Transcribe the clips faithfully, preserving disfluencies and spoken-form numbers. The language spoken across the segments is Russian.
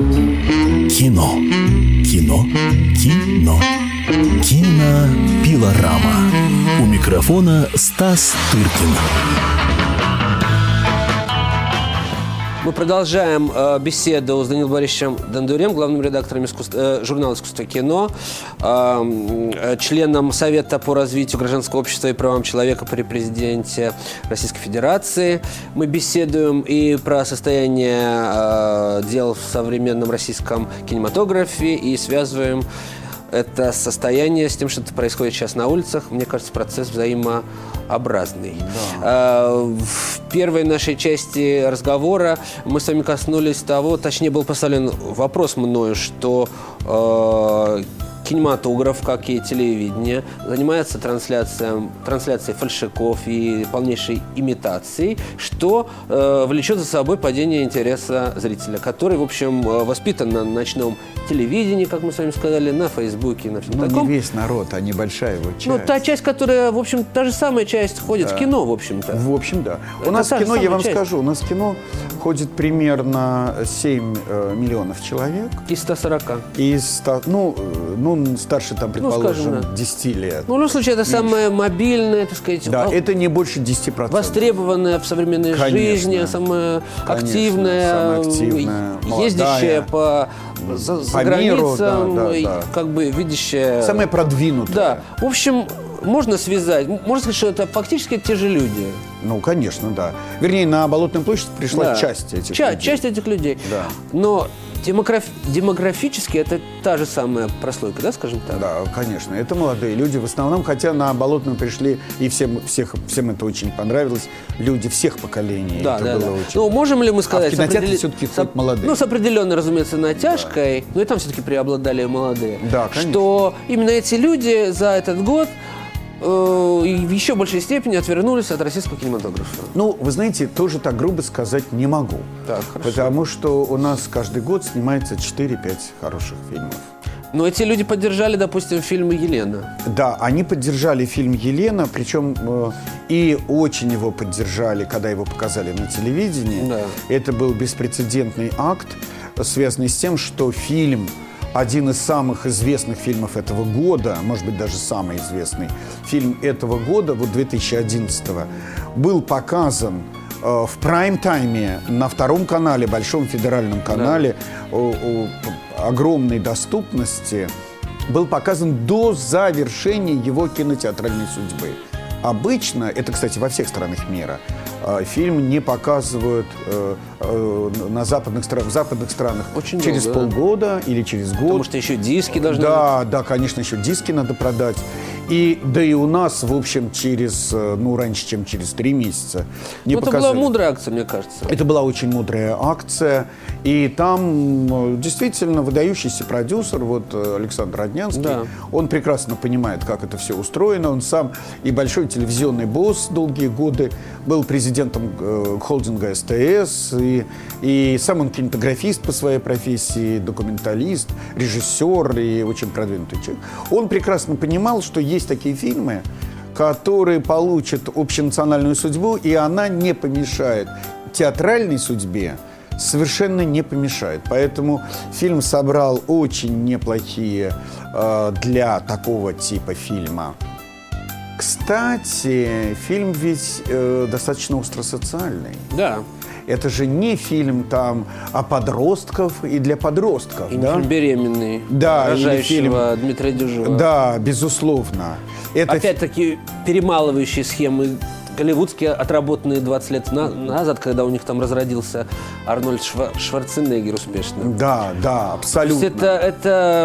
Кино. Кино. Кино. Кинопилорама. У микрофона Стас Тыркин. Мы продолжаем э, беседу с Даниилом Борисовичем Дондуреем, главным редактором искусства, э, журнала «Искусство кино», э, членом Совета по развитию гражданского общества и правам человека при президенте Российской Федерации. Мы беседуем и про состояние э, дел в современном российском кинематографе, и связываем это состояние с тем, что происходит сейчас на улицах. Мне кажется, процесс взаимо... образный. Да. В первой нашей части разговора мы с вами коснулись того, точнее был поставлен вопрос мною, что э, кинематограф, как и телевидение, занимается трансляцией, трансляцией фальшиков и полнейшей имитацией, что э, влечет за собой падение интереса зрителя, который, в общем, воспитан на ночном телевидении, как мы с вами сказали, на Фейсбуке, на всем ну, таком. Ну, не весь народ, а небольшая его часть. Ну, та часть, которая, в общем, та же самая часть ходит да. в кино, в общем-то. В общем, да. У Это нас в кино, я вам часть. скажу, у нас в кино ходит примерно семь миллионов человек. Из ста сорока. Из ста, ну, ну, старше, там, предположим, ну, скажем, десять лет. Ну, в любом случае, это самое мобильное, так сказать. Да, о... это не больше десяти процентов. Востребованное в современной Конечно. жизни, самое Конечно, активное, самое активное, ездящее по... За, за границу, да, да, да. как бы видящая... Самое продвинутое. Да. В общем, можно связать, можно сказать, что это фактически те же люди. Ну, конечно, да. Вернее, на Болотную площадь пришла да. часть этих Ча- людей. Часть этих людей. Да. Но демограф... демографически это та же самая прослойка, да, скажем так? Да, конечно. Это молодые люди в основном, хотя на Болотную пришли, и всем, всех, всем это очень понравилось, люди всех поколений. Да, это да, было да. Очень... Ну, можем ли мы сказать... А в кинотеатре определ... все-таки с... ходят молодые. Ну, с определенной, разумеется, натяжкой, да. но и там все-таки преобладали молодые. Да, конечно. Что именно эти люди за этот год... и в еще большей степени отвернулись от российского кинематографа. Ну, вы знаете, тоже так грубо сказать не могу. Так, потому что у нас каждый год снимается четыре-пять хороших фильмов. Но эти люди поддержали, допустим, фильм «Елена». Да, они поддержали фильм «Елена», причем э, и очень его поддержали, когда его показали на телевидении. Да. Это был беспрецедентный акт, связанный с тем, что фильм... Один из самых известных фильмов этого года, может быть, даже самый известный фильм этого года, вот две тысячи одиннадцатого, был показан э, в прайм-тайме на втором канале, Большом федеральном канале, да. о, о, огромной доступности, был показан до завершения его кинотеатральной судьбы. Обычно, это, кстати, во всех странах мира, фильм не показывают э, э, на западных, в западных странах Очень через долго, полгода да? или через год. Потому что еще диски должны да, быть. Да, конечно, еще диски надо продать. И, да и у нас, в общем, через, ну, раньше, чем через три месяца не Но показали. Это была мудрая акция, мне кажется. Это была очень мудрая акция. И там действительно выдающийся продюсер, вот Александр Однянский, да. он прекрасно понимает, как это все устроено. Он сам и большой телевизионный босс долгие годы, был президентом э, холдинга эс тэ эс, и, и сам он кинематографист по своей профессии, документалист, режиссер и очень продвинутый человек. Он прекрасно понимал, что есть такие фильмы, которые получат общенациональную судьбу, и она не помешает театральной судьбе, совершенно не помешает. Поэтому фильм собрал очень неплохие э, для такого типа фильма. Кстати, фильм ведь э, достаточно остросоциальный. Да. Это же не фильм там о подростков и для подростков. И да? не фильм «Беременный», да, рожающего фильм... Дмитрия Дюжева. Да, безусловно. Это... Опять-таки перемалывающие схемы. Голливудские, отработанные двадцать лет на- назад, когда у них там разродился Арнольд Шва- Шварценеггер успешно. Да, да, абсолютно. То есть это,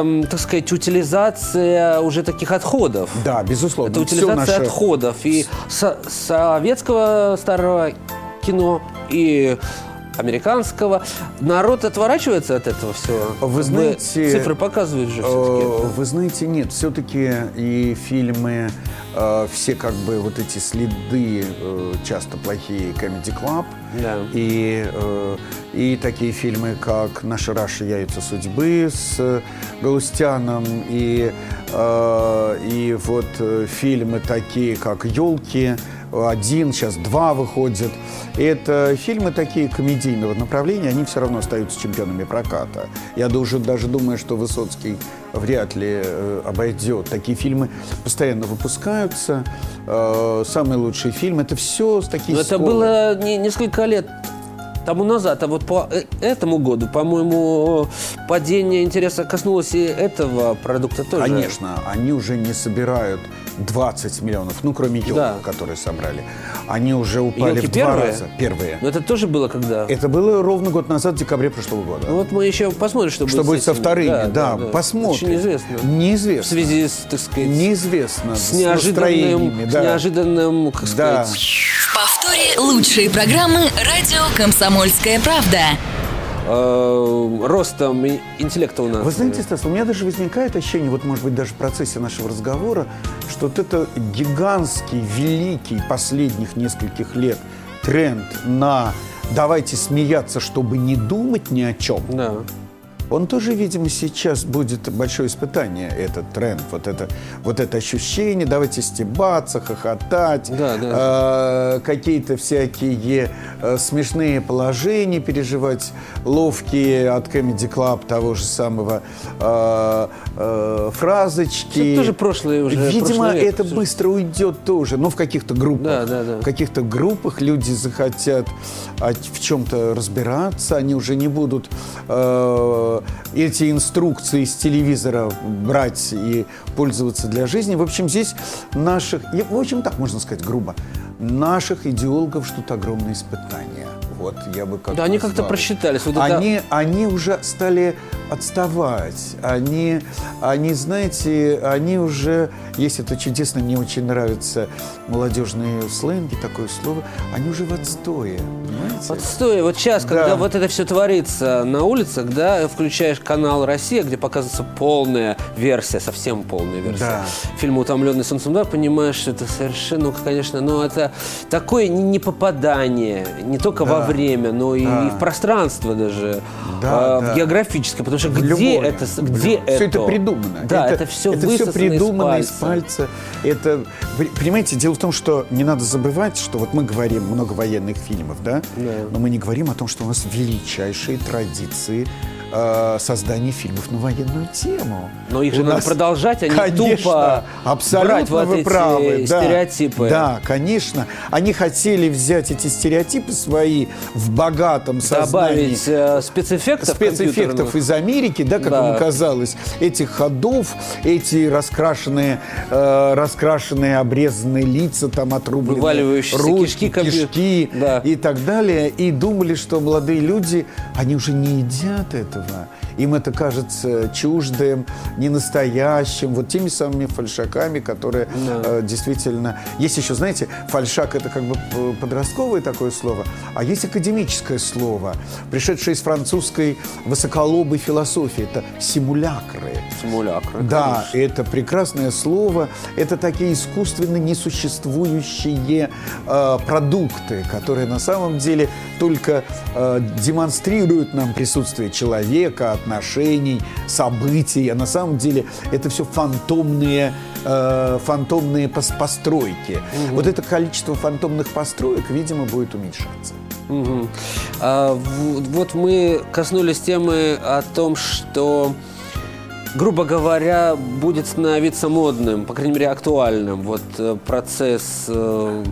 это, так сказать, утилизация уже таких отходов. Да, безусловно. Это утилизация наше... отходов и со- советского старого кино, и американского. Народ отворачивается от этого всего? Вы знаете... Цифры показывают же все-таки. Вы знаете, нет, все-таки и фильмы... Все как бы вот эти следы, часто плохие, Comedy Club, да. и, и такие фильмы, как «Наши раша яйца судьбы» с Галустяном, и, и вот фильмы такие, как «Ёлки», один, сейчас два выходят. И это фильмы такие комедийного направления, они все равно остаются чемпионами проката. Я даже, даже думаю, что Высоцкий вряд ли э, обойдет. Такие фильмы постоянно выпускаются. Э, самый лучший фильм. Это все такие... Но это было не, несколько лет тому назад, а вот по этому году, по-моему, падение интереса коснулось и этого продукта тоже. Конечно, они уже не собирают двадцать миллионов, ну, кроме «Ёлок», да, которые собрали. Они уже упали в два первые? раза. Первые. Но это тоже было когда? Это было ровно год назад, в декабре прошлого года. Ну, вот мы еще посмотрим, что, что будет, будет со вторыми. Да, да, да, да, посмотрим. Очень неизвестно. Неизвестно. В связи с, так сказать, неизвестно. С неожиданным, да. с неожиданным, как сказать... Да. В повторе лучшие программы «Радио Комсомольская правда». Ростом интеллекта у нас. Вы знаете, Стас, у меня даже возникает ощущение, вот, может быть, даже в процессе нашего разговора, что вот это гигантский, великий последних нескольких лет тренд на «давайте смеяться, чтобы не думать ни о чем», да, он тоже, видимо, сейчас будет большое испытание, этот тренд, вот это, вот это ощущение, давайте стебаться, хохотать, да, да. Э, какие-то всякие э, смешные положения переживать, ловкие от Comedy Club того же самого э, э, фразочки. Это тоже прошлое уже. Видимо, прошлый век, это все быстро уйдет тоже, но в каких-то группах. Да, да, да. В каких-то группах люди захотят в чем-то разбираться, они уже не будут... Э, эти инструкции с телевизора брать и пользоваться для жизни. В общем, здесь наших, в общем, так можно сказать грубо, наших идеологов ждут огромные испытания. Вот, я бы как-то... Да, они как-то просчитались. Вот они, это... они уже стали отставать. Они, они, знаете, они уже... Есть это чудесно, мне очень нравятся молодежные сленги, такое слово. Они уже в отстое, понимаете? Отстое. Вот сейчас, да, когда вот это все творится на улицах, да, включаешь канал «Россия», где показывается полная версия, совсем полная версия, да, фильма «Утомленный солнцем два», понимаешь, что это совершенно, ну, конечно, но это такое непопадание, не только, да, во время, но и, да, и в пространство даже, да, а, да, географическое, потому что в где любовь, это, где это? Все это придумано. Да, это, это все это высосано все придумано из пальца. из пальца. Это, понимаете, дело в том, что не надо забывать, что вот мы говорим много военных фильмов, да, да, но мы не говорим о том, что у нас величайшие традиции создание фильмов на военную тему. Но их же у надо нас... продолжать, а не конечно, тупо брать вот эти правы, да, стереотипы. Да, конечно. Они хотели взять эти стереотипы свои в богатом сознании. Добавить э, спецэффектов, спецэффектов из Америки, да, как да. им казалось, этих ходов, эти раскрашенные, э, раскрашенные, обрезанные лица, там отрубленные ручки, кишки, да, и так далее. И думали, что молодые люди, они уже не едят этого. Им это кажется чуждым, ненастоящим, вот теми самыми фальшаками, которые да. э, действительно... Есть еще, знаете, фальшак – это как бы подростковое такое слово, а есть академическое слово, пришедшее из французской высоколобой философии. Это симулякры. Симулякры, да, конечно. Это прекрасное слово. Это такие искусственно несуществующие э, продукты, которые на самом деле только э, демонстрируют нам присутствие человека, века, отношений, событий. А на самом деле это все фантомные, э, фантомные постройки. Угу. Вот это количество фантомных построек, видимо, будет уменьшаться. Угу. А, вот мы коснулись темы о том, что, грубо говоря, будет становиться модным, по крайней мере, актуальным. Вот процесс... Э,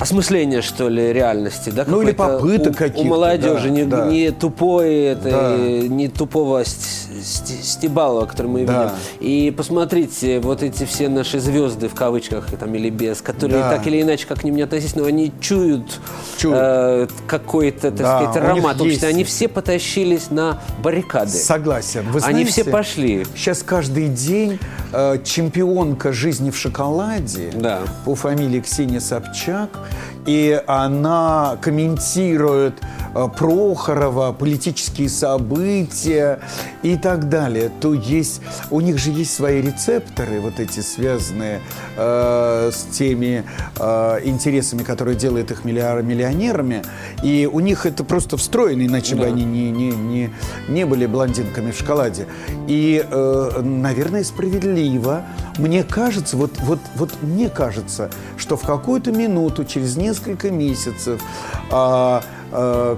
осмысление, что ли, реальности, да? Ну, или попыток каких-то. У молодежи, да, не, да. не тупой, это, да. не тупого стебалова, который мы да. видим. И посмотрите, вот эти все наши звезды, в кавычках, там, или без, которые да. так или иначе, как к ним не относись, но они чуют, чуют. Э, какой-то, так да, сказать, аромат. Они все потащились на баррикады. Согласен. Вы знаете, они все пошли. Сейчас каждый день э, чемпионка жизни в шоколаде да. по фамилии Ксения Собчак и она комментирует Прохорова, политические события и так далее. То есть у них же есть свои рецепторы, вот эти связанные э, с теми э, интересами, которые делают их миллионерами, и у них это просто встроено, иначе да. бы они не, не, не, не были блондинками в шоколаде. И, э, наверное, справедливо. Мне кажется, вот, вот, вот мне кажется, что в какую-то минуту, через несколько месяцев, э,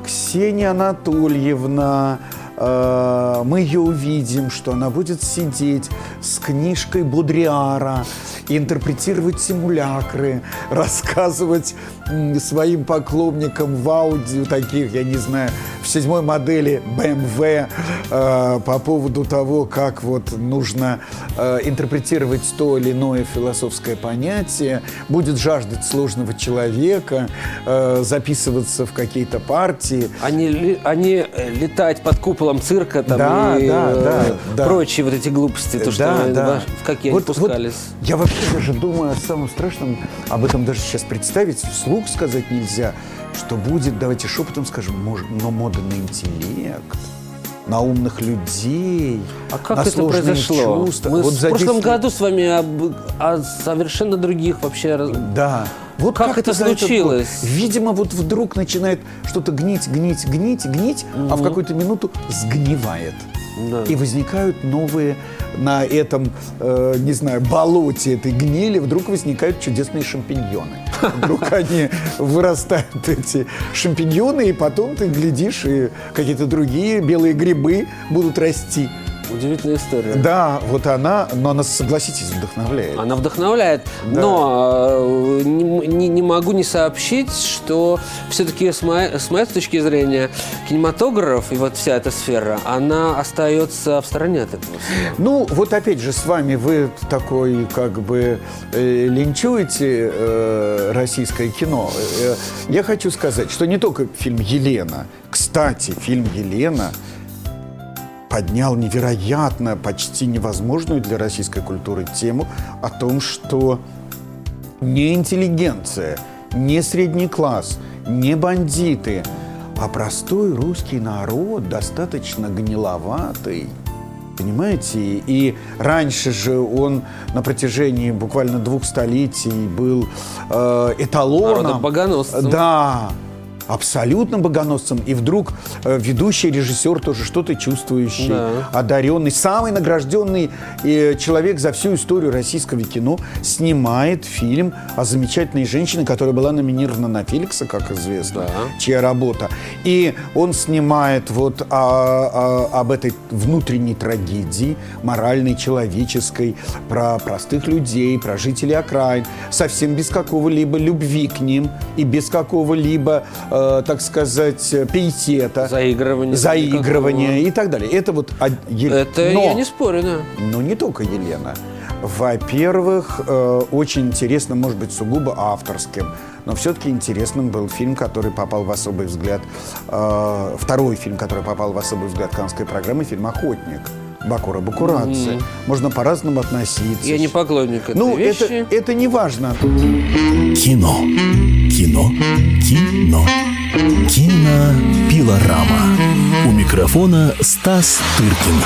Ксения Анатольевна, э, мы ее увидим, что она будет сидеть с книжкой Бодриара, интерпретировать симулякры, рассказывать э, своим поклонникам в аудио таких, я не знаю, в седьмой модели бэ эм вэ э, по поводу того, как вот нужно э, интерпретировать то или иное философское понятие, будет жаждать сложного человека, э, записываться в какие-то партии. Они, они летать под куполом цирка там, да, и да, да, э, да. прочие вот эти глупости, то, что да, мы, да. в какие вот, они пускались. Вот, я вообще даже думаю о самом страшном, об этом даже сейчас представить, вслух сказать нельзя, что будет, давайте шепотом скажем, мож, но мода на интеллект, на умных людей, а как на это сложные произошло? Чувства. Мы вот в прошлом десять... году с вами об, о совершенно других вообще... Да. Вот как, как это случилось? Этот, видимо, вот вдруг начинает что-то гнить, гнить, гнить, гнить, mm-hmm. а в какую-то минуту сгнивает. Да. И возникают новые, на этом, э, не знаю, болоте этой гнили, вдруг возникают чудесные шампиньоны. Вдруг они вырастают, эти шампиньоны, и потом ты глядишь, и какие-то другие белые грибы будут расти. Удивительная история. Да, вот она, но она, согласитесь, вдохновляет. Она вдохновляет, да. но не, не, не могу не сообщить, что все-таки с, моей, с моей точки зрения кинематограф и вот вся эта сфера, она остается в стороне от этого. Ну, вот опять же с вами вы такой как бы линчуете э, российское кино. Я хочу сказать, что не только фильм «Елена», кстати, фильм «Елена» поднял невероятно, почти невозможную для российской культуры тему о том, что не интеллигенция, не средний класс, не бандиты, а простой русский народ, достаточно гниловатый. Понимаете? И раньше же он на протяжении буквально двух столетий был э, эталоном. Народобогоносцем. Да. Абсолютно богоносцем, и вдруг э, ведущий режиссер тоже что-то чувствующий, да. одаренный, самый награжденный э, человек за всю историю российского кино снимает фильм о замечательной женщине, которая была номинирована на Феликса, как известно, да. чья работа. И он снимает вот о, о, об этой внутренней трагедии, моральной, человеческой, про простых людей, про жителей окраин, совсем без какого-либо любви к ним и без какого-либо... так сказать, пиетета, заигрывание, заигрывание и так далее. Это вот... Ел... Это но, я не спорю, да. Но не только Елена. Во-первых, очень интересно, может быть, сугубо авторским, но все-таки интересным был фильм, который попал в особый взгляд, второй фильм, который попал в особый взгляд Каннской программы, фильм «Охотник». Бакура Бакурадзе. Mm-hmm. Можно по-разному относиться. Я не поклонник этой ну, вещи. Ну, это, это не важно. Кино. Кино. Кино. Кинопилорама. У микрофона Стас Тыркин.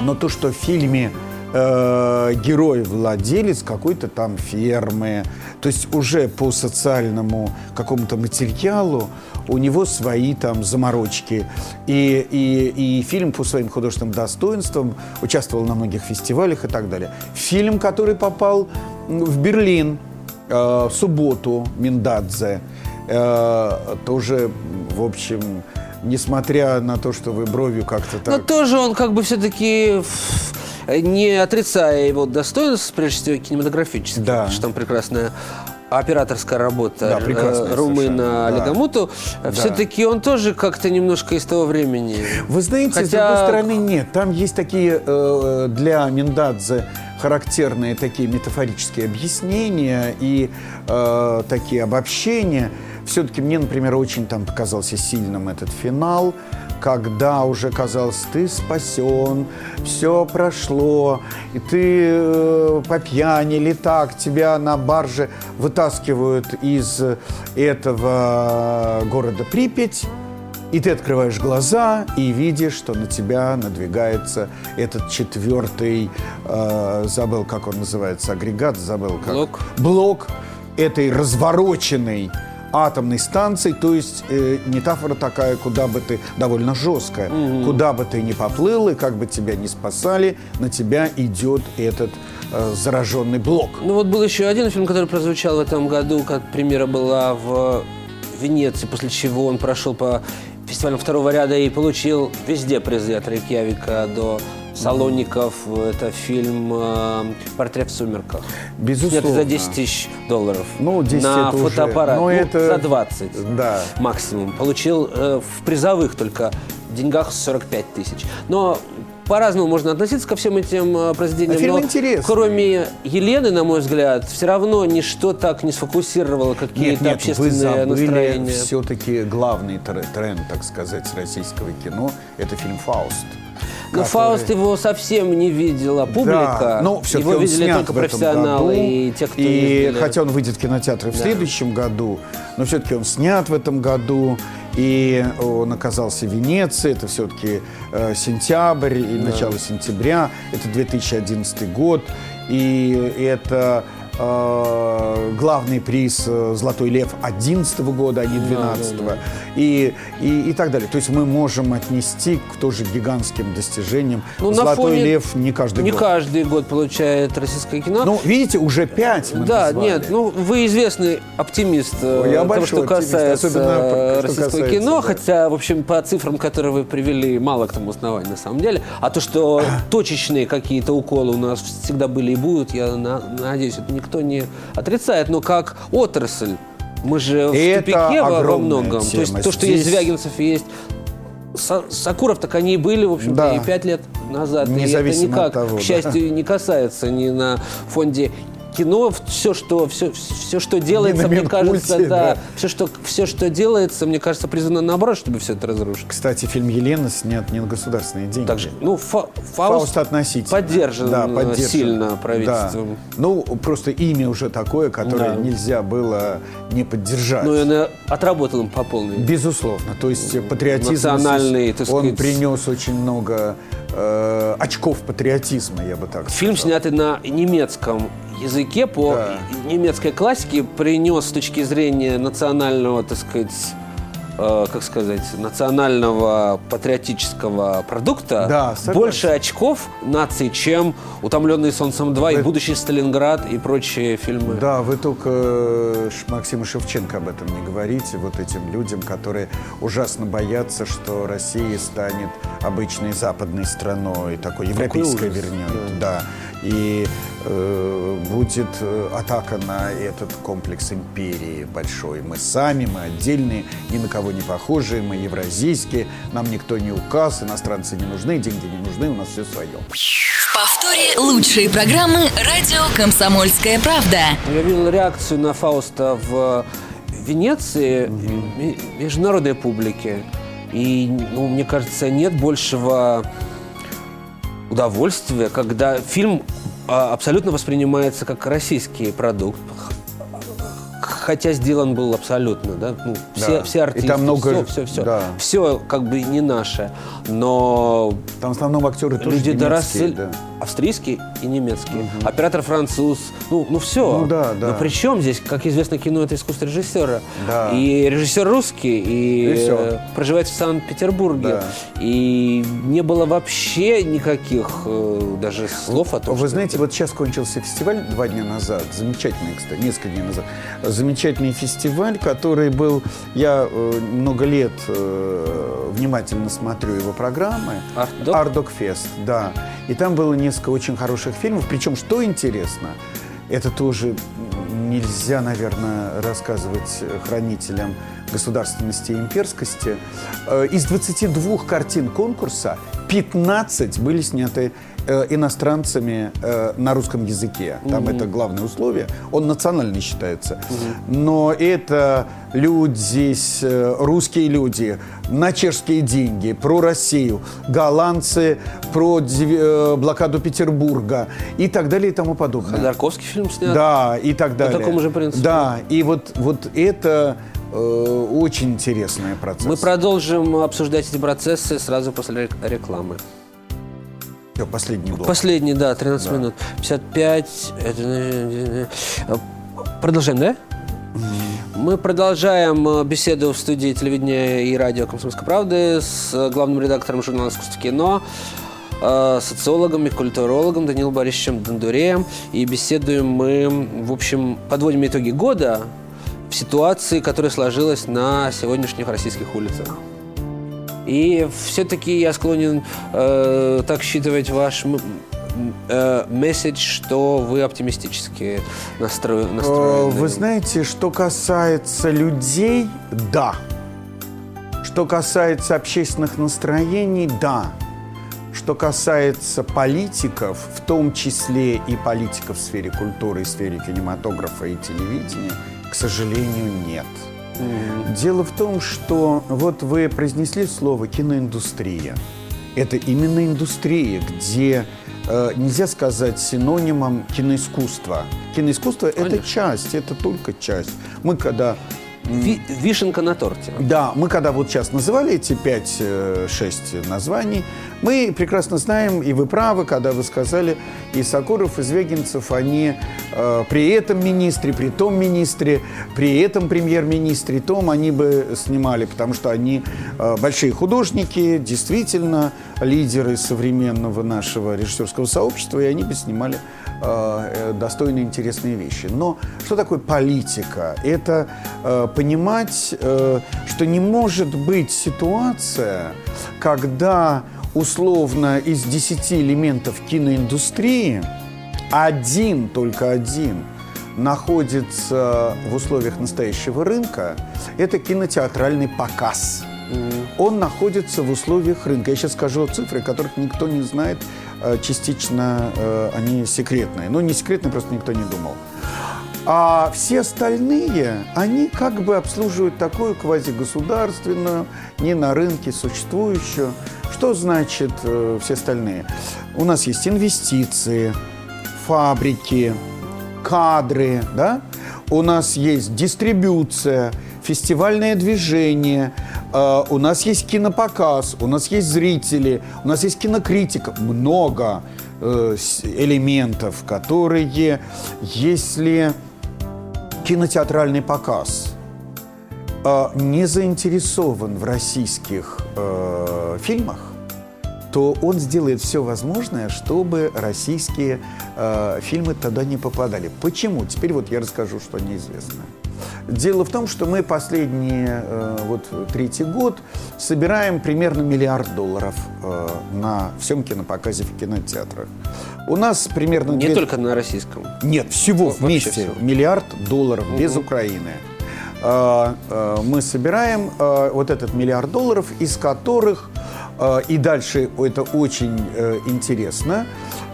Но то, что в фильме э, герой владелец какой-то там фермы, то есть уже по социальному какому-то материалу, у него свои там заморочки. И, и, и фильм по своим художественным достоинствам участвовал на многих фестивалях и так далее. Фильм, который попал в Берлин э, в субботу, «Миндадзе», э, тоже, в общем, несмотря на то, что вы бровью как-то так... Но тоже он как бы все-таки... Не отрицая его достоинств, прежде всего, кинематографических, да. потому что там прекрасная операторская работа да, Румына, да. Легамуту, да. все-таки он тоже как-то немножко из того времени. Вы знаете, хотя... с другой стороны, нет. Там есть такие э, для Миндадзе характерные такие метафорические объяснения и э, такие обобщения. все-таки мне, например, очень там показался сильным этот финал, когда уже казалось, ты спасен, все прошло, и ты э, по пьяни или так тебя на барже вытаскивают из этого города Припять, и ты открываешь глаза и видишь, что на тебя надвигается этот четвертый, э, забыл, как он называется, агрегат, забыл, как... Блок. Блок этой развороченной атомной станции, то есть э, метафора такая, куда бы ты, довольно жесткая, mm-hmm. куда бы ты ни поплыл и как бы тебя ни спасали, на тебя идет этот э, зараженный блок. Ну вот был еще один фильм, который прозвучал в этом году, как премьера была в Венеции, после чего он прошел по фестивалям второго ряда и получил везде призы, от Рейкьявика до Салоников. Mm-hmm. Это фильм э, «Портрет в сумерках». Безусловно. Это за десять тысяч долларов. Ну, десять на фотоаппарат. Уже... Ну, ну, это... За двадцать. Да. Максимум. Получил э, в призовых только в деньгах сорок пять тысяч. Но по-разному можно относиться ко всем этим э, произведениям. А фильм интересный. Кроме Елены, на мой взгляд, все равно ничто так не сфокусировало какие-то общественные настроения. Нет, нет, вы забыли все-таки главный тренд, так сказать, российского кино. Это фильм «Фауст». Но который... Фауст его совсем не видела публика, да, ну, его видели только профессионалы и те, кто и, видели. Хотя он выйдет в кинотеатры в да. следующем году, но все-таки он снят в этом году, и он оказался в Венеции, это все-таки э, сентябрь и да. начало сентября, это две тысячи одиннадцатый год, и это... главный приз «Золотой лев» одиннадцатого года, а не двенадцатого, да, да, да. И, и, и так далее. То есть мы можем отнести к тоже гигантским достижениям. Ну, «Золотой лев» не каждый не год. Не каждый год получает российское кино. Ну, видите, уже пять мы Да, назвали. Нет, ну, вы известный оптимист. Ой, я того, что оптимист, касается что российского касается, кино, да. хотя, в общем, по цифрам, которые вы привели, мало к тому основанию, на самом деле. А то, что точечные какие-то уколы у нас всегда были и будут, я на, надеюсь, это не кто не отрицает, но как отрасль. Мы же в это тупике во многом. Тема. То есть то, что здесь... есть Звягинцев, есть Сокуров, так они и были, в общем-то, да. и пять лет назад. Независимо и это никак, от того, к счастью, да. не касается ни на фонде кино. Все, что, все, все, что делается, мне кажется, да, да. Все, что, все, что делается, мне кажется, призвано наоборот, чтобы все это разрушить. Кстати, фильм «Елена» снят не на государственные деньги. Также, ну, фа Фауст, Фауст поддержан, да, поддержан сильно правительством. Да. Ну, просто имя уже такое, которое да. нельзя было не поддержать. Ну, и она отработала по полной. Безусловно. То есть патриотизм, национальный, так сказать, он принес очень много э, очков патриотизма, я бы так фильм сказал. Фильм, снятый на немецком языке по да. немецкой классике, принес с точки зрения национального, так сказать, э, как сказать, национального патриотического продукта да, больше очков нации, чем «Утомленный солнцем два» вы... и «Будущий Сталинград» и прочие фильмы. Да, вы только Максиму Шевченко об этом не говорите, вот этим людям, которые ужасно боятся, что Россия станет обычной западной страной, такой европейской, вернее, да. И э, будет атака на этот комплекс империи большой. Мы сами, мы отдельные, ни на кого не похожие, мы евразийские, нам никто не указ, иностранцы не нужны, деньги не нужны, у нас все свое. В повторе лучшие программы «Радио Комсомольская правда». Я видел реакцию на «Фауста» в Венеции, mm-hmm. международной публике. И, ну, мне кажется, нет большего... удовольствие, когда фильм абсолютно воспринимается как российский продукт, хотя сделан был абсолютно, да, ну, все, да. все артисты, много... все, все, все, да. все как бы не наше, но там в основном актеры тоже люди доросли, да. австрийские и немецкие, угу. оператор француз, ну, ну все, ну, да, да. но при чем здесь, как известно, кино — это искусство режиссера, да. и режиссер русский, и, и проживает в Санкт-Петербурге, да. и не было вообще никаких даже слов о том, вы что знаете, это... вот сейчас кончился фестиваль два дня назад, замечательный, кстати, несколько дней назад, замечательный фестиваль, который был, я э, много лет э, внимательно смотрю его программы. Ардокфест, да. И там было несколько очень хороших фильмов. Причем, что интересно, это тоже нельзя, наверное, рассказывать хранителям государственности и имперскости. Э, из двадцати двух картин конкурса пятнадцать были сняты э, иностранцами э, на русском языке. Там mm-hmm. это главное условие. Он национальный считается. Mm-hmm. Но это люди, э, русские люди, на чешские деньги, про Россию, голландцы, про э, блокаду Петербурга и так далее и тому подобное. Ходорковский фильм снял. Да, и так далее. По такому же принципу. Да, и вот, вот это... Очень интересный процесс. Мы продолжим обсуждать эти процессы сразу после рекламы. Последний блок. Последний, да, тринадцать да. минут. пятьдесят пять. Продолжаем, да? Мы продолжаем беседу в студии телевидения и радио «Комсомольской правды» с главным редактором журнала «Искусство кино», социологом и культурологом Даниилом Борисовичем Дондуреем. И беседуем мы, в общем, подводим итоги года в ситуации, которая сложилась на сегодняшних российских улицах. И все-таки я склонен э, так считывать ваш э, месседж, что вы оптимистически настро- настроены. Вы знаете, что касается людей, да. Что касается общественных настроений, да. Что касается политиков, в том числе и политиков в сфере культуры, и в сфере кинематографа и телевидения, к сожалению, нет. Mm-hmm. Дело в том, что вот вы произнесли слово «киноиндустрия». Это именно индустрия, где э, нельзя сказать синонимом киноискусства. Киноискусство – это часть, это только часть. Мы когда... Ви- вишенка на торте. Да, мы когда вот сейчас называли эти пять-шесть названий, мы прекрасно знаем, и вы правы, когда вы сказали, и Сокуров, и Звягинцев, они э, при этом министре, при том министре, при этом премьер-министре, том они бы снимали, потому что они э, большие художники, действительно лидеры современного нашего режиссерского сообщества, и они бы снимали э, достойные, интересные вещи. Но что такое политика? Это... Э, понимать, что не может быть ситуация, когда условно из десяти элементов киноиндустрии один, только один, находится в условиях настоящего рынка. Это кинотеатральный показ. Он находится в условиях рынка. Я сейчас скажу цифры, которых никто не знает. Частично они секретные. Ну, не секретные, просто никто не думал. А все остальные, они как бы обслуживают такую квазигосударственную, не на рынке существующую. Что значит э, все остальные? У нас есть инвестиции, фабрики, кадры, да? У нас есть дистрибьюция, фестивальное движение, э, у нас есть кинопоказ, у нас есть зрители, у нас есть кинокритика. Много э, элементов, которые, если... Кинотеатральный показ э, не заинтересован в российских э, фильмах, то он сделает все возможное, чтобы российские э, фильмы тогда не попадали. Почему? Теперь вот я расскажу, что неизвестно. Дело в том, что мы последний э, вот, третий год собираем примерно миллиард долларов э, на всем кинопоказе в кинотеатрах. У нас примерно... Не две... только на российском. Нет, всего Во- вместе всего. Миллиард долларов угу. без Украины. Э, э, мы собираем э, вот этот миллиард долларов, из которых... Э, и дальше это очень э, интересно.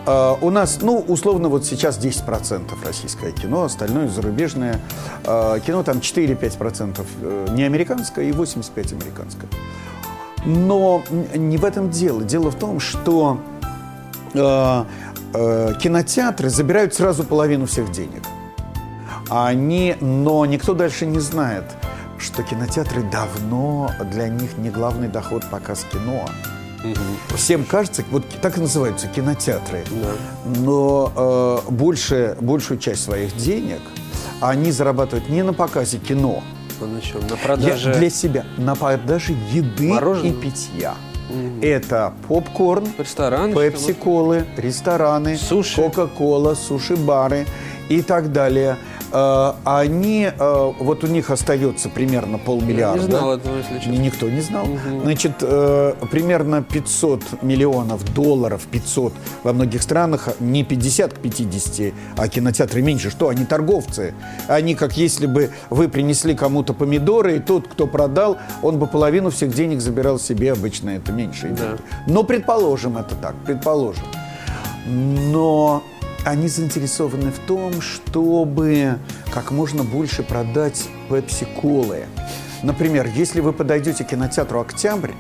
Uh, у нас, ну, условно, вот сейчас десять процентов российское кино, остальное зарубежное uh, кино, там четыре-пять процентов uh, не американское и восемьдесят пять процентов американское. Но не в этом дело. Дело в том, что uh, uh, кинотеатры забирают сразу половину всех денег. Они, но никто дальше не знает, что кинотеатры давно для них не главный доход показ кино. Угу. Всем кажется, вот так и называются кинотеатры, да. но э, больше, большую часть своих денег они зарабатывают не на показе кино, на, чем? На продаже... Я, для себя, на продаже еды Мороженого? И питья. Угу. Это попкорн, рестораны, пепси-колы, рестораны, суши. Кока-кола, суши-бары и так далее. они, вот у них остается примерно полмиллиарда. Не знал этого, если честно. Никто не знал. Угу. Значит, примерно пятьсот миллионов долларов, пятьсот во многих странах, не пятьдесят к пятидесяти, а кинотеатры меньше. Что, они торговцы? Они как если бы вы принесли кому-то помидоры, и тот, кто продал, он бы половину всех денег забирал себе, обычно это меньше. Да. Но предположим, это так, предположим. Но они заинтересованы в том, чтобы как можно больше продать пепси-колы. Например, если вы подойдете к кинотеатру «Октябрь»,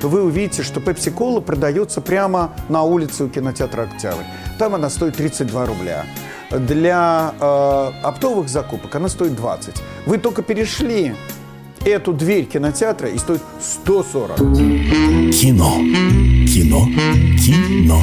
то вы увидите, что пепси-кола продается прямо на улице у кинотеатра «Октябрь». Там она стоит тридцать два рубля. Для э, оптовых закупок она стоит двадцать. Вы только перешли эту дверь кинотеатра, и стоит сто сорок. Кино. Кино. Кино.